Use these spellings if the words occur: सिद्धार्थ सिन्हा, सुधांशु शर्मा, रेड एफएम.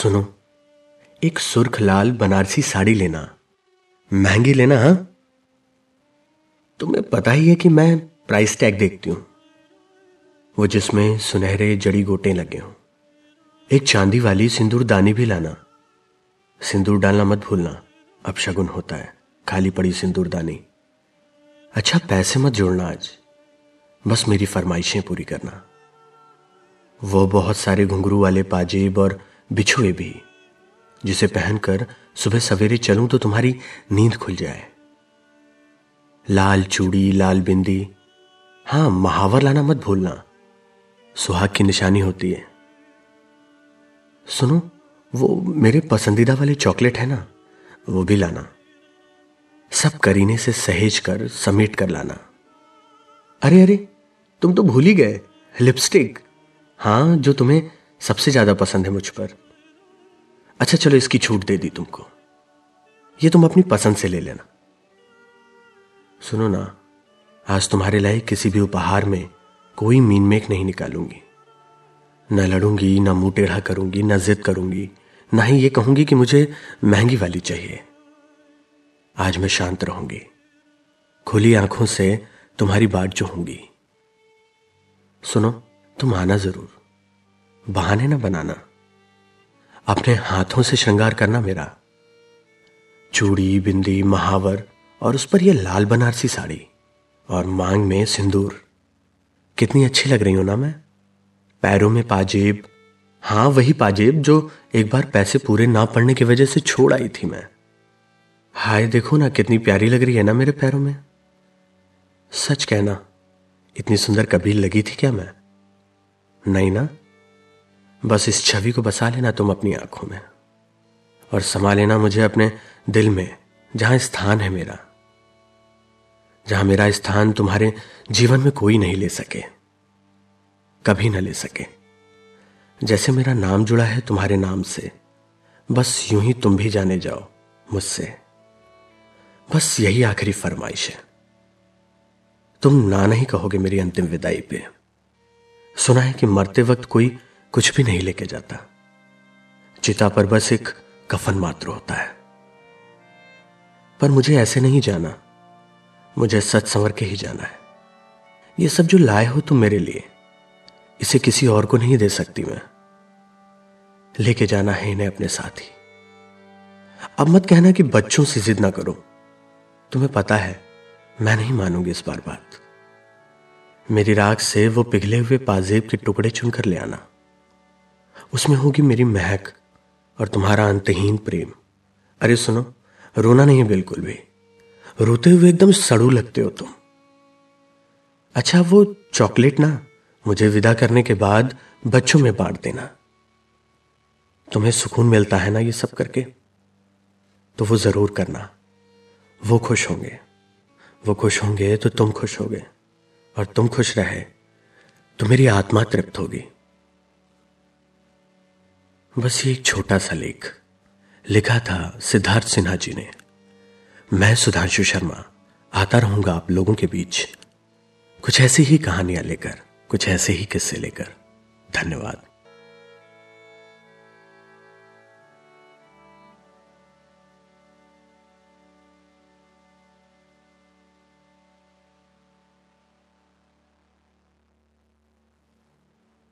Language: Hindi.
सुनो, एक सुर्ख लाल बनारसी साड़ी लेना, महंगी लेना। हाँ, तुम्हें पता ही है कि मैं प्राइस टैग देखती हूं, वो जिसमें सुनहरे जड़ी गोटे लगे हों। एक चांदी वाली सिंदूरदानी भी लाना, सिंदूर डालना मत भूलना, अब शगुन होता है, खाली पड़ी सिंदूरदानी। अच्छा, पैसे मत जोड़ना आज, बस मेरी फरमाइशें पूरी करना। वो बहुत सारे घुंघरू वाले पाजेब और बिछुए भी, जिसे पहनकर सुबह सवेरे चलूं तो तुम्हारी नींद खुल जाए। लाल चूड़ी, लाल बिंदी। हाँ, महावर लाना मत भूलना, सुहाग की निशानी होती है। सुनो, वो मेरे पसंदीदा वाले चॉकलेट है ना, वो भी लाना। सब करीने से सहेज कर समेट कर लाना। अरे अरे, तुम तो भूल ही गए, लिपस्टिक। हाँ, जो तुम्हें सबसे ज्यादा पसंद है मुझ पर। अच्छा चलो, इसकी छूट दे दी तुमको, ये तुम अपनी पसंद से ले लेना। सुनो ना, आज तुम्हारे लायक किसी भी उपहार में कोई मीनमेक नहीं निकालूंगी। ना लड़ूंगी, ना मुंह टेढ़ा करूंगी, ना जिद करूंगी, ना ही ये कहूंगी कि मुझे महंगी वाली चाहिए। आज मैं शांत रहूंगी, खुली आंखों से तुम्हारी बात जोहूंगी। सुनो, तुम आना जरूर, बहाने ना बनाना। अपने हाथों से श्रृंगार करना मेरा, चूड़ी, बिंदी, महावर और उस पर यह लाल बनारसी साड़ी और मांग में सिंदूर। कितनी अच्छी लग रही हो ना मैं। पैरों में पाजेब, हाँ वही पाजेब जो एक बार पैसे पूरे ना पड़ने की वजह से छोड़ आई थी मैं। हाय, देखो ना कितनी प्यारी लग रही है ना मेरे पैरों में। सच कहना, इतनी सुंदर कभी लगी थी क्या मैं? नहीं ना। बस इस छवि को बसा लेना तुम अपनी आंखों में और समा लेना मुझे अपने दिल में, जहां स्थान है मेरा, जहां मेरा स्थान तुम्हारे जीवन में कोई नहीं ले सके, कभी ना ले सके। जैसे मेरा नाम जुड़ा है तुम्हारे नाम से, बस यूं ही तुम भी जाने जाओ मुझसे। बस यही आखिरी फरमाइश है। तुम ना नहीं कहोगे मेरी अंतिम विदाई पे। सुना है कि मरते वक्त कोई कुछ भी नहीं लेके जाता, चिता पर बस एक कफन मात्र होता है। पर मुझे ऐसे नहीं जाना, मुझे सच संवर के ही जाना है। ये सब जो लाए हो तुम मेरे लिए, इसे किसी और को नहीं दे सकती मैं। लेके जाना है इन्हें अपने साथ ही। अब मत कहना कि बच्चों से जिद ना करो, तुम्हें पता है मैं नहीं मानूंगी इस बार बात। मेरी राख से वो पिघले हुए पाजेब के टुकड़े चुनकर ले आना, उसमें होगी मेरी महक और तुम्हारा अंतहीन प्रेम। अरे सुनो, रोना नहीं बिल्कुल भी, रोते हुए एकदम सड़ू लगते हो तुम। अच्छा, वो चॉकलेट ना मुझे विदा करने के बाद बच्चों में बांट देना। तुम्हें सुकून मिलता है ना ये सब करके, तो वो जरूर करना। वो खुश होंगे, वो खुश होंगे तो तुम खुश होगे, और तुम खुश रहे तो मेरी आत्मा तृप्त होगी। बस ये एक छोटा सा लेख, लिखा था सिद्धार्थ सिन्हा जी ने। मैं सुधांशु शर्मा आता रहूंगा आप लोगों के बीच, कुछ ऐसी ही कहानियां लेकर, कुछ ऐसे ही किस्से लेकर। धन्यवाद।